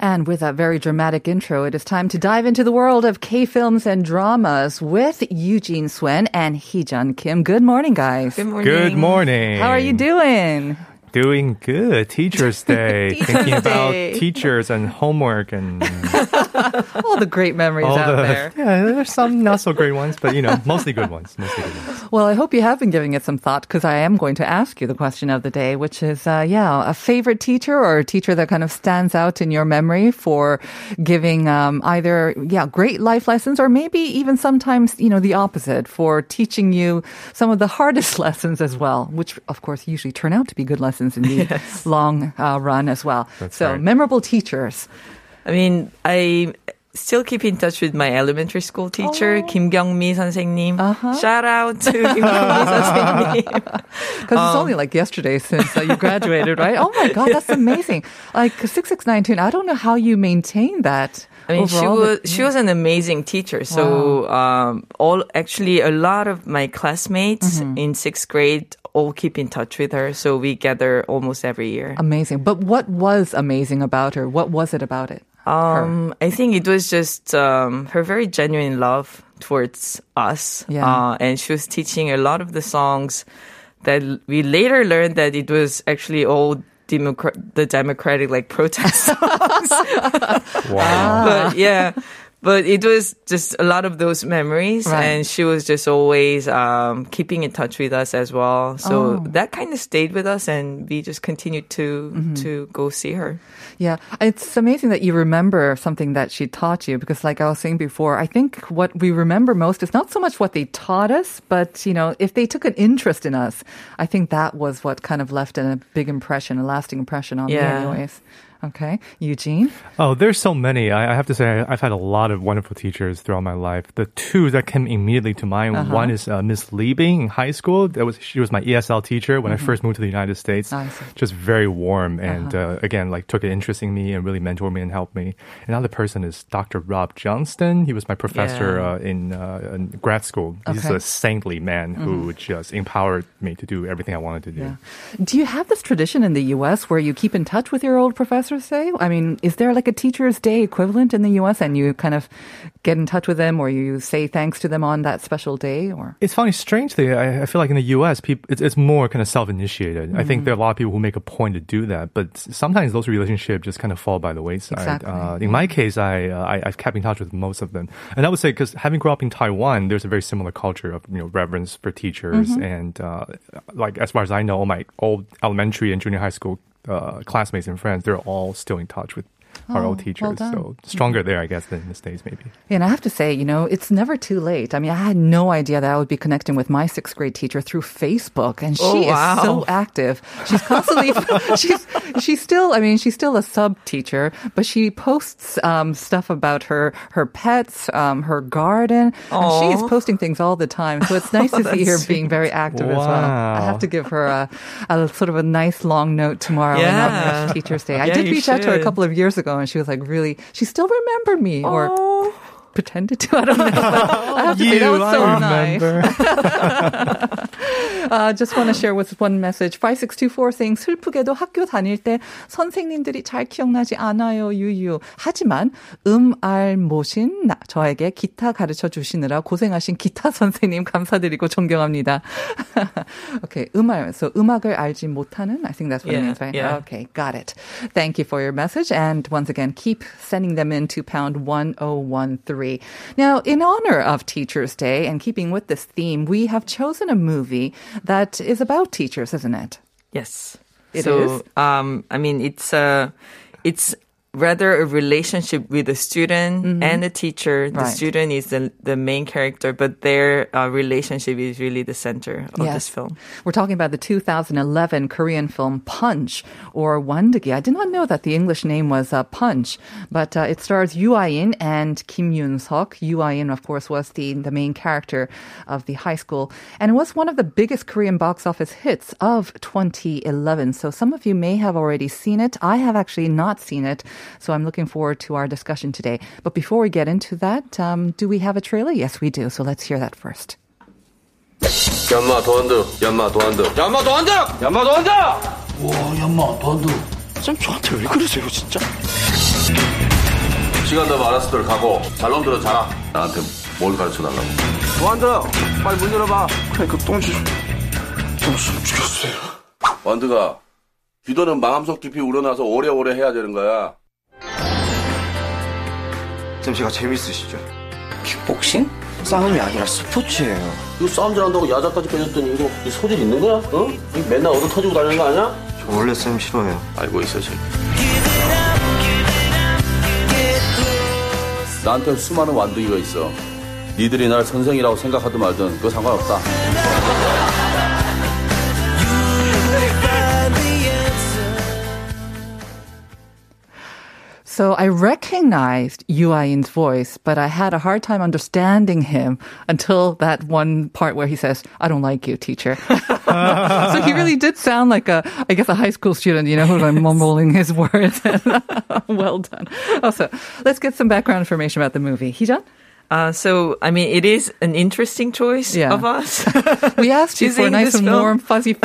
And with that very dramatic intro, it is time to dive into the world of K-films and dramas with Eugene Swen and Heejun Kim. Good morning, guys. Good morning. Good morning. How are you doing? Doing good. Teacher's Day. Thinking about teachers and homework and all the great memories out there. Yeah, there's some not so great ones, but mostly good ones. Well, I hope you have been giving it some thought because I am going to ask you the question of the day, which is, a favorite teacher or a teacher that kind of stands out in your memory for giving either great life lessons or maybe even sometimes, the opposite for teaching you some of the hardest lessons as well, which of course usually turn out to be good lessons in the long run as well. That's so right. Memorable teachers. I mean, I still keep in touch with my elementary school teacher, Kim Kyung Mi 선생님. Uh-huh. Shout out to Kim Kyung Mi 선생님. Because it's only like yesterday since you graduated, right? Oh my God, that's amazing. Like 6692, I don't know how you maintain that. I mean, she was an amazing teacher. So a lot of my classmates in 6th grade all keep in touch with her. So we gather almost every year. Amazing. But what was amazing about her? What was it about it? I think it was just her very genuine love towards us. Yeah. And she was teaching a lot of the songs that we later learned that it was actually all the democratic like protest songs. Wow. But yeah. But it was just a lot of those memories, right. And she was just always keeping in touch with us as well. So that kind of stayed with us, and we just continued to go see her. Yeah, it's amazing that you remember something that she taught you, because like I was saying before, I think what we remember most is not so much what they taught us, but, if they took an interest in us, I think that was what kind of left a big impression, a lasting impression on me anyways. Okay. Eugene? Oh, there's so many. I have to say, I've had a lot of wonderful teachers throughout my life. The two that came immediately to mind, one is Miss Liebing in high school. She was my ESL teacher when I first moved to the United States. Nice. Just very warm and, again, like took an interest in me and really mentored me and helped me. Another person is Dr. Rob Johnston. He was my professor in grad school. He's a saintly man who just empowered me to do everything I wanted to do. Yeah. Do you have this tradition in the U.S. where you keep in touch with your old professor? Say? I mean, is there like a Teacher's Day equivalent in the U.S. and you kind of get in touch with them or you say thanks to them on that special day? Or it's funny, strangely, I feel like in the U.S. people, it's more kind of self-initiated. I think there are a lot of people who make a point to do that, but sometimes those relationships just kind of fall by the wayside. Exactly. In my case, I've kept in touch with most of them. And I would say, because having grown up in Taiwan, there's a very similar culture of reverence for teachers. And like as far as I know, all my old elementary and junior high school classmates and friends, they're all still in touch with our old teachers. Well, so stronger there, I guess, than in the States maybe. And I have to say, it's never too late. I mean, I had no idea that I would be connecting with my 6th grade teacher through Facebook, and she is so active. She's constantly she's still a sub teacher, but she posts stuff about her pets, her garden, and she is posting things all the time. So it's nice to see her being very active as well. I have to give her a sort of a nice long note tomorrow on Teacher's Day. I did reach out to her a couple of years ago, and she was like, really, she still remembered me or pretended to. I don't know. I have to say, that was so nice. Just want to share with one message. 5624 saying, 슬프게도 학교 다닐 때 선생님들이 잘 기억나지 않아요, 유유. 하지만 알모신 저에게 기타 가르쳐 주시느라 고생하신 기타 선생님 감사드리고 존경합니다. Okay, 음알. So 음악을 알지 못하는? I think that's what it means, right? Yeah. Okay, got it. Thank you for your message. And once again, keep sending them in to #1013. Now, in honor of Teacher's Day and keeping with this theme, we have chosen a movie that is about teachers, isn't it? Yes. It is. I mean, it's rather a relationship with the student mm-hmm. and the teacher. The right. student is the main character, but their relationship is really the center of yes. this film. We're talking about the 2011 Korean film Punch, or Wandeukie. I did not know that the English name was Punch, but it stars Yoo Ah-in and Kim Yoon-seok. Yoo Ah-in, of course, was the main character of the high school, and it was one of the biggest Korean box office hits of 2011. So some of you may have already seen it. I have actually not seen it. So I'm looking forward to our discussion today. But before we get into that, do we have a trailer? Yes, we do. So let's hear that first. 연마 더 한다. 연마 더 한다. 연마 더 한다. 연마 더 한다. 와, 연마 더 한다. 쌤 저한테 왜 그러세요, 진짜? 시간 더 많았을 걸 가고 잘 놈들은 자라. 나한테 뭘 가르쳐 달라고? 더 한다. 빨리 문 열어봐. 그래, 그 똥지. 똥지 죽였어요. 완드가 기도는 마음속 깊이 우러나서 오래오래 해야 되는 거야. 쌤씨가 재밌으시죠? 킥복싱? 싸움이 아니라 스포츠예요. 이거 싸움 잘한다고 야자까지 빼줬더니 이거 소질 있는 거야? 어? 이거 맨날 얻어 터지고 다니는 거 아니야? 저 원래 쌤 싫어해요. 알고 있어, 쌤. 나한테 수많은 완두기가 있어. 니들이 날 선생이라고 생각하든 말든 그거 상관없다. So I recognized Yoo Ah-in's voice, but I had a hard time understanding him until that one part where he says, I don't like you, teacher. So he really did sound like a high school student, you know, who's like mumbling his words. Well done. Also, let's get some background information about the movie. Heejun? So, it is an interesting choice yeah. of us. We asked you for a nice and warm, fuzzy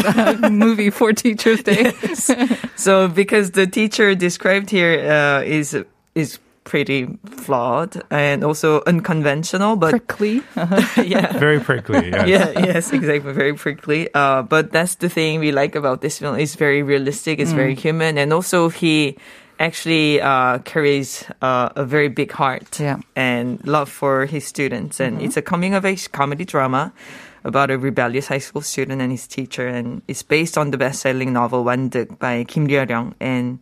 movie for Teacher's Day. Yes. So, because the teacher described here is pretty flawed and also unconventional, but prickly. Uh-huh. Yeah, very prickly. Yes. Yeah, yes, exactly, very prickly. But that's the thing we like about this film. It's very realistic. It's very human, and also he actually carries a very big heart yeah. and love for his students. And mm-hmm. it's a coming-of-age comedy drama about a rebellious high school student and his teacher. And it's based on the best-selling novel Wandeukie by Kim Yoon-seok and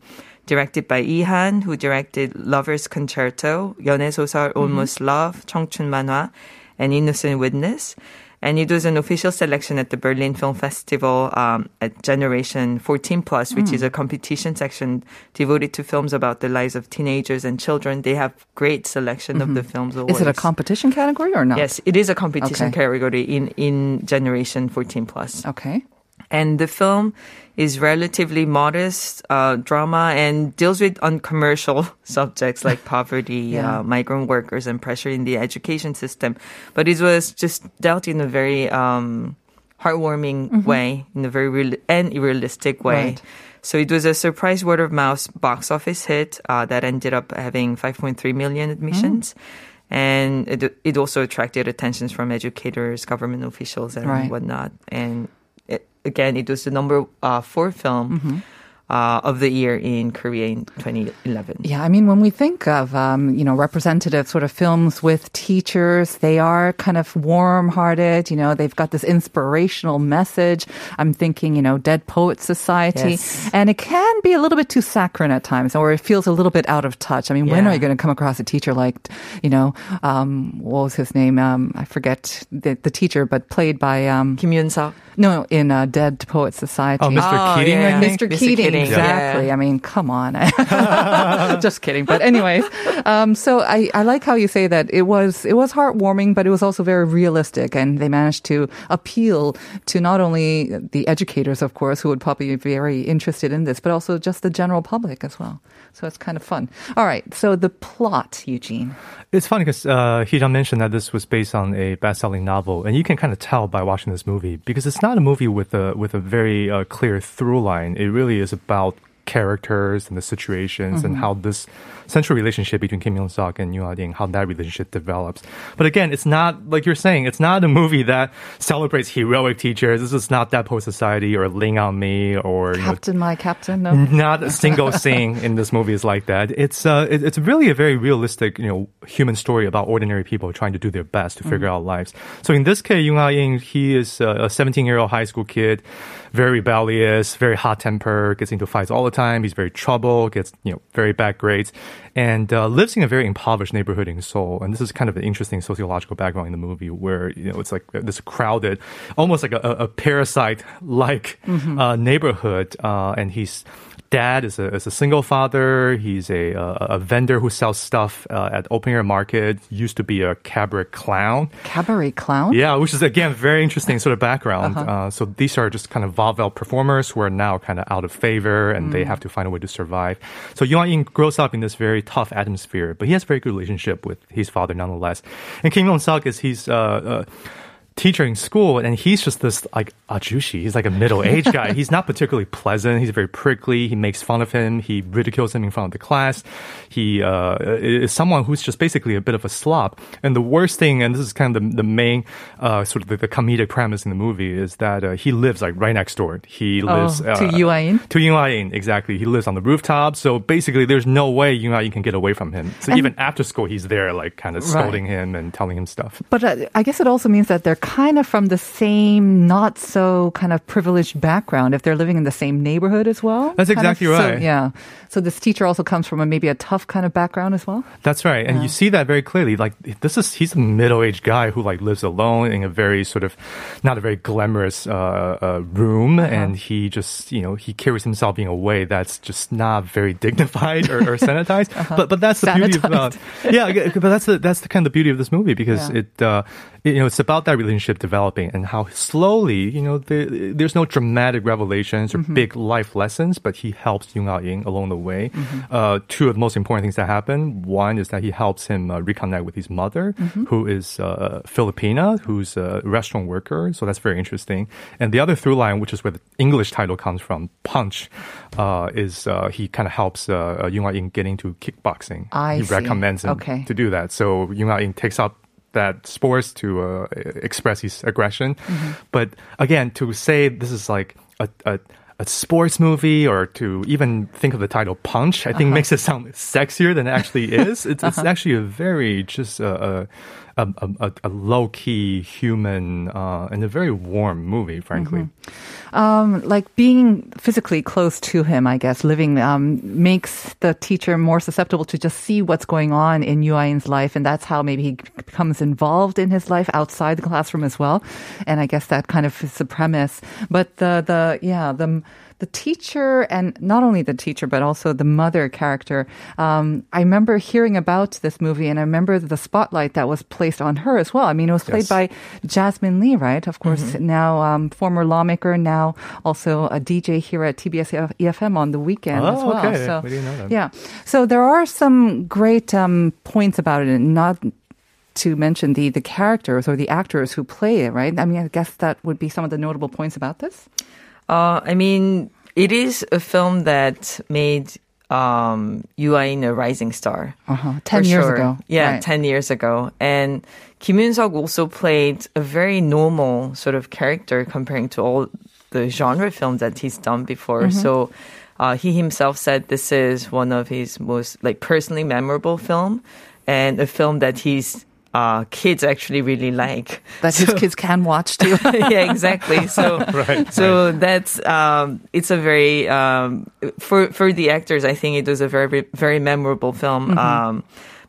directed by Lee Han, who directed Lover's Concerto, 연애소설 Almost mm-hmm. Love, 청춘 만화, and Innocent Witness. And it was an official selection at the Berlin Film Festival at Generation 14+, which is a competition section devoted to films about the lives of teenagers and children. They have great selection mm-hmm. of the films always. Is it a competition category or not? Yes, it is a competition okay. category in Generation 14+. Okay. And the film is relatively modest drama and deals with uncommercial subjects like poverty, yeah. Migrant workers, and pressure in the education system. But it was just dealt in a very heartwarming mm-hmm. way, in a very realistic way. Right. So it was a surprise word-of-mouth box office hit that ended up having 5.3 million admissions. Mm. And it also attracted attentions from educators, government officials, and right. whatnot. And again, it was the number 4 film mm-hmm. Of the year in Korea in 2011. Yeah, I mean, when we think of, representative sort of films with teachers, they are kind of warm-hearted, you know, they've got this inspirational message. I'm thinking, Dead Poets Society. Yes. And it can be a little bit too saccharine at times, or it feels a little bit out of touch. I mean, yeah. when are you going to come across a teacher like, what was his name? I forget the teacher, but played by... Kim Yoon-seok. No, in Dead Poets Society. Oh, Mr. Keating, yeah. I think. Mr. Keating. Exactly. Yeah. I mean, come on. Just kidding. But anyways, so I like how you say that it was heartwarming, but it was also very realistic, and they managed to appeal to not only the educators, of course, who would probably be very interested in this, but also just the general public as well. So it's kind of fun. All right. So the plot, Eugene. It's funny because Heejun mentioned that this was based on a best-selling novel, and you can kind of tell by watching this movie because it's not a movie with a very clear through line. It really is about characters and the situations mm-hmm. and how this central relationship between Kim Yoon-seok and Yoo Ah-in, how that relationship develops. But again, it's not, like you're saying, it's not a movie that celebrates heroic teachers. This is not Dead Poets Society or Lean On Me or... Captain, My Captain, no. Not a single scene in this movie is like that. It's really a very realistic, human story about ordinary people trying to do their best to figure mm-hmm. out lives. So in this case, Yoo Ah-in, he is a 17-year-old high school kid very rebellious, very hot tempered, gets into fights all the time. He's very troubled, gets very bad grades, and lives in a very impoverished neighborhood in Seoul. And this is kind of an interesting sociological background in the movie, where it's like this crowded, almost like a Parasite-like neighborhood, and his dad is a single father. He's a vendor who sells stuff at open-air market. Used to be a cabaret clown. Cabaret clown? Yeah, which is, again, very interesting sort of background. So these are just kind of vaudeville performers who are now kind of out of favor, and they have to find a way to survive. So Yoo Ah-in grows up in this very tough atmosphere, but he has a very good relationship with his father nonetheless. And Kim Yoon-seok is his... teacher in school, and he's just this like ajushi. He's like a middle-aged guy. He's not particularly pleasant. He's very prickly. He makes fun of him. He ridicules him in front of the class. He is someone who's just basically a bit of a slob. And the worst thing, and this is kind of the main sort of the comedic premise in the movie, is that he lives like right next door. He lives to Yoo Ah-in. To Yoo Ah-in, exactly. He lives on the rooftop. So basically, there's no way Yoo Ah-in can get away from him. So even after school, he's there, like kind of scolding him and telling him stuff. But I guess it also means that they're kind of from the same, not so kind of privileged background, if they're living in the same neighborhood as well. That's exactly right. So, yeah. So this teacher also comes from maybe a tough kind of background as well. That's right. And you see that very clearly. Like he's a middle-aged guy who like lives alone in a very sort of not a very glamorous room, and he just he carries himself in a way that's just not very dignified or sanitized. But that's the beauty of but that's the kind of beauty of this movie, because it's about that relationship developing and how slowly, there's no dramatic revelations or big life lessons, but he helps Yoo Ah-in along the way. Two of the most important things that happen. One is that he helps him reconnect with his mother, who is Filipina, who's a restaurant worker. So that's very interesting. And the other through line, which is where the English title comes from, Punch, is he kind of helps Yoo Ah-in get into kickboxing. He recommends him to do that. So Yoo Ah-in takes up that sports to express his aggression. But again, to say this is like a sports movie, or to even think of the title Punch, I think makes it sound sexier than it actually is. It's actually a very just a low-key human and a very warm movie, frankly. Like being physically close to him, I guess, living makes the teacher more susceptible to just see what's going on in Yoo Ah-in's life, and that's how maybe he becomes involved in his life outside the classroom as well. And I guess that kind of is the premise. But the teacher, and not only the teacher, but also the mother character. I remember hearing about this movie, and I remember the spotlight that was placed on her as well. I mean, it was played by Jasmine Lee, right? Of course, now former lawmaker, now also a DJ here at TBS EFM on the weekend as well. Okay. So, we didn't know that. Yeah. So there are some great points about it, and not to mention the characters or the actors who play it, right? I mean, I guess that would be some of the notable points about this. I mean, it is a film that made Yoo Ah-in a rising star. 10 years ago. Yeah, right. 10 years ago. And Kim Yoon-seok also played a very normal sort of character comparing to all the genre films that he's done before. So he himself said this is one of his most like personally memorable film, and a film that he's kids actually really like. That his kids can watch too. Yeah, exactly. So, that's, it's a very, for the actors, I think it was a very, very memorable film.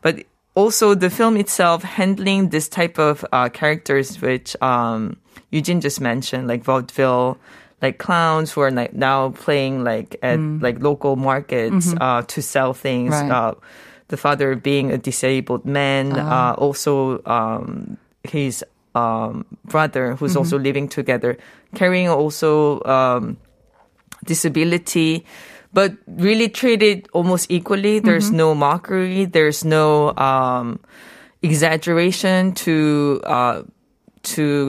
But also the film itself handling this type of characters, which Eugene just mentioned, like vaudeville, like clowns who are like now playing like at like local markets to sell things. The father being a disabled man, also his brother, who's also living together, carrying also disability, but really treated almost equally. There's no mockery. There's no exaggeration to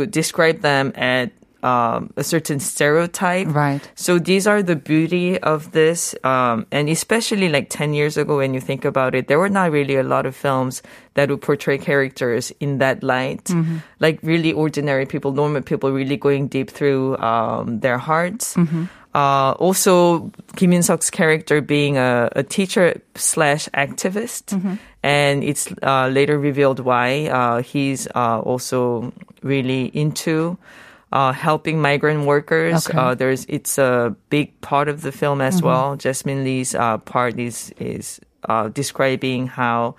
describe them at a certain stereotype. Right. So these are the beauty of this. And especially like 10 years ago, when you think about it, there were not really a lot of films that would portray characters in that light. Like really ordinary people, normal people really going deep through their hearts. Also, Kim Yoon-seok's character being a teacher/activist. And it's later revealed why he's also really into helping migrant workers. Okay. It's a big part of the film as mm-hmm. well. Jasmine Lee's part is describing how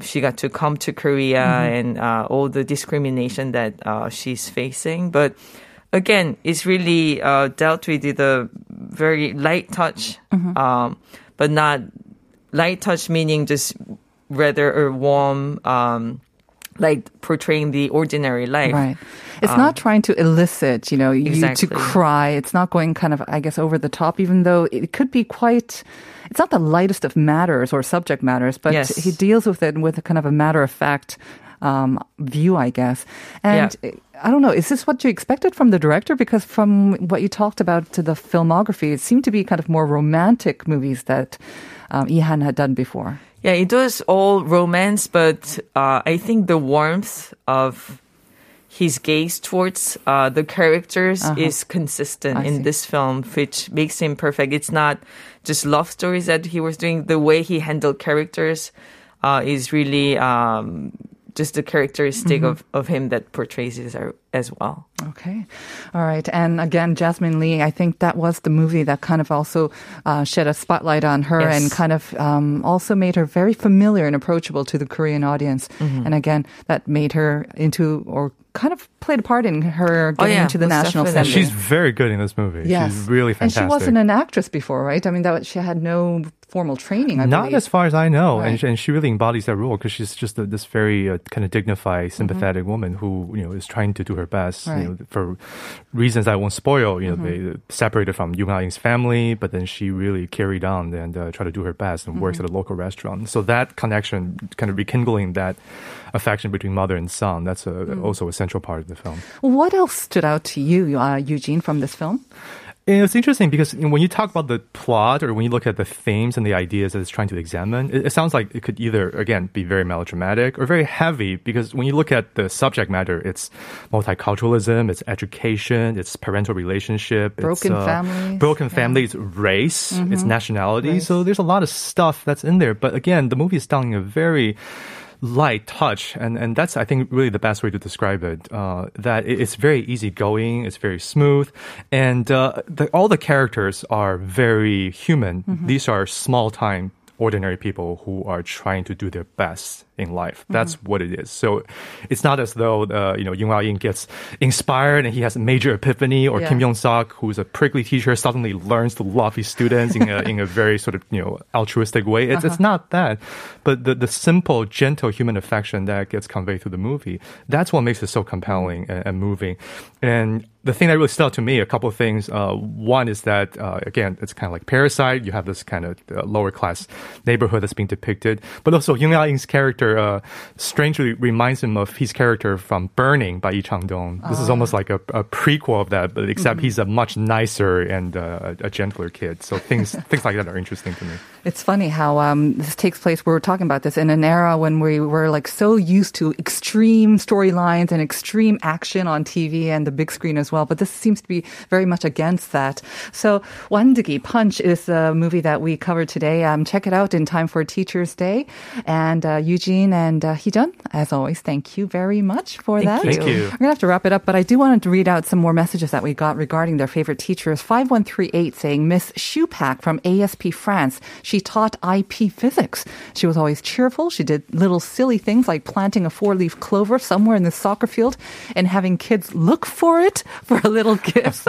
she got to come to Korea mm-hmm. and all the discrimination that she's facing. But again, it's really dealt with a very light touch, mm-hmm. But not light touch meaning just rather a warm, like portraying the ordinary life. Right. It's not trying to elicit, exactly. you to cry. It's not going kind of, I guess, over the top, even though it could be quite, it's not the lightest of matters or subject matters, but yes. he deals with it with a kind of a matter of fact view, I guess. And yeah. I don't know, is this what you expected from the director? Because from what you talked about to the filmography, it seemed to be kind of more romantic movies that Lee Han had done before. Yeah, it was all romance, but I think the warmth of his gaze towards the characters uh-huh. is consistent in this film, which makes him perfect. It's not just love stories that he was doing. The way he handled characters is really just the characteristic mm-hmm. of him that portrays it as well. Okay. All right. And again, Jasmine Lee, I think that was the movie that kind of also shed a spotlight on her yes. and kind of also made her very familiar and approachable to the Korean audience. Mm-hmm. And again, that made her into or kind of played a part in her getting into the national center. She's very good in this movie. Yes. She's really fantastic. And she wasn't an actress before, right? I mean, she had no formal training, I believe. Not as far as I know. Right. And she really embodies that role because she's just this very kind of dignified, sympathetic mm-hmm. woman who is trying to do her best right. For reasons I won't spoil. Mm-hmm. They separated from Yoo Ah-in's family, but then she really carried on and tried to do her best and mm-hmm. works at a local restaurant. So that connection, kind of rekindling that affection between mother and son, that's also a central part of the film. What else stood out to you, Eugene, from this film? It's interesting because when you talk about the plot or when you look at the themes and the ideas that it's trying to examine, it sounds like it could either, again, be very melodramatic or very heavy, because when you look at the subject matter, it's multiculturalism, it's education, it's parental relationship, broken families, race, mm-hmm. it's nationality. Race. So there's a lot of stuff that's in there. But again, the movie is telling a very light touch, and that's, I think, really the best way to describe it, that it's very easygoing, it's very smooth, and all the characters are very human. Mm-hmm. These are small-time, ordinary people who are trying to do their best in life. That's mm-hmm. what it is. So it's not as though Yoo Ah-in gets inspired and he has a major epiphany, or Kim Yoon-seok, who's a prickly teacher, suddenly learns to love his students in a very sort of altruistic way. It's not that, but the simple, gentle human affection that gets conveyed through the movie, that's what makes it so compelling and moving. And the thing that really stood out to me, a couple of things. One is that, again, it's kind of like Parasite. You have this kind of lower-class neighborhood that's being depicted. But also, Yoo Ah-in's character strangely reminds him of his character from Burning by Lee Chang-dong. This is almost like a prequel of that, but except he's a much nicer and a gentler kid. So things like that are interesting to me. It's funny how this takes place. We were talking about this in an era when we were like so used to extreme storylines and extreme action on TV and the big screen as well, but this seems to be very much against that. So Wandeukie, Punch, is the movie that we covered today. Check it out in time for Teacher's Day. And Eugene and Heejun, as always, thank you very much for that. Thank you. I'm going to have to wrap it up, but I do want to read out some more messages that we got regarding their favorite teachers. 5138 saying, Miss Shupak from ASP France. She taught IP physics. She was always cheerful. She did little silly things like planting a 4-leaf clover somewhere in the soccer field and having kids look for it for a little gift.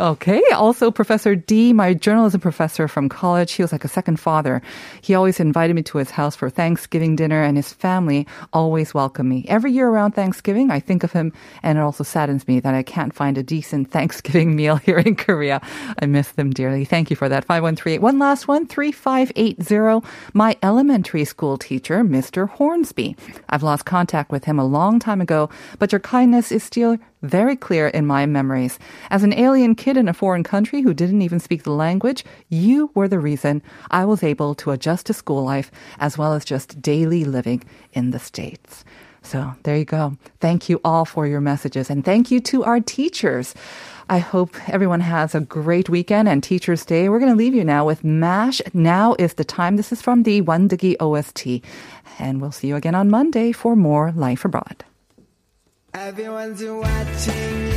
Okay. Also, Professor D, my journalism professor from college, he was like a second father. He always invited me to his house for Thanksgiving dinner, and his family always welcomed me. Every year around Thanksgiving, I think of him, and it also saddens me that I can't find a decent Thanksgiving meal here in Korea. I miss them dearly. Thank you for that. 5138. One last one, 3580. My elementary school teacher, Mr. Hornsby. I've lost contact with him a long time ago, but your kindness is still very clear in my memories. As an alien kid in a foreign country who didn't even speak the language, you were the reason I was able to adjust to school life as well as just daily living in the States. So there you go. Thank you all for your messages, and thank you to our teachers. I hope everyone has a great weekend and Teacher's Day. We're going to leave you now with MASH. Now is the time. This is from the Wandeukie OST. And we'll see you again on Monday for more Life Abroad. Everyone's watching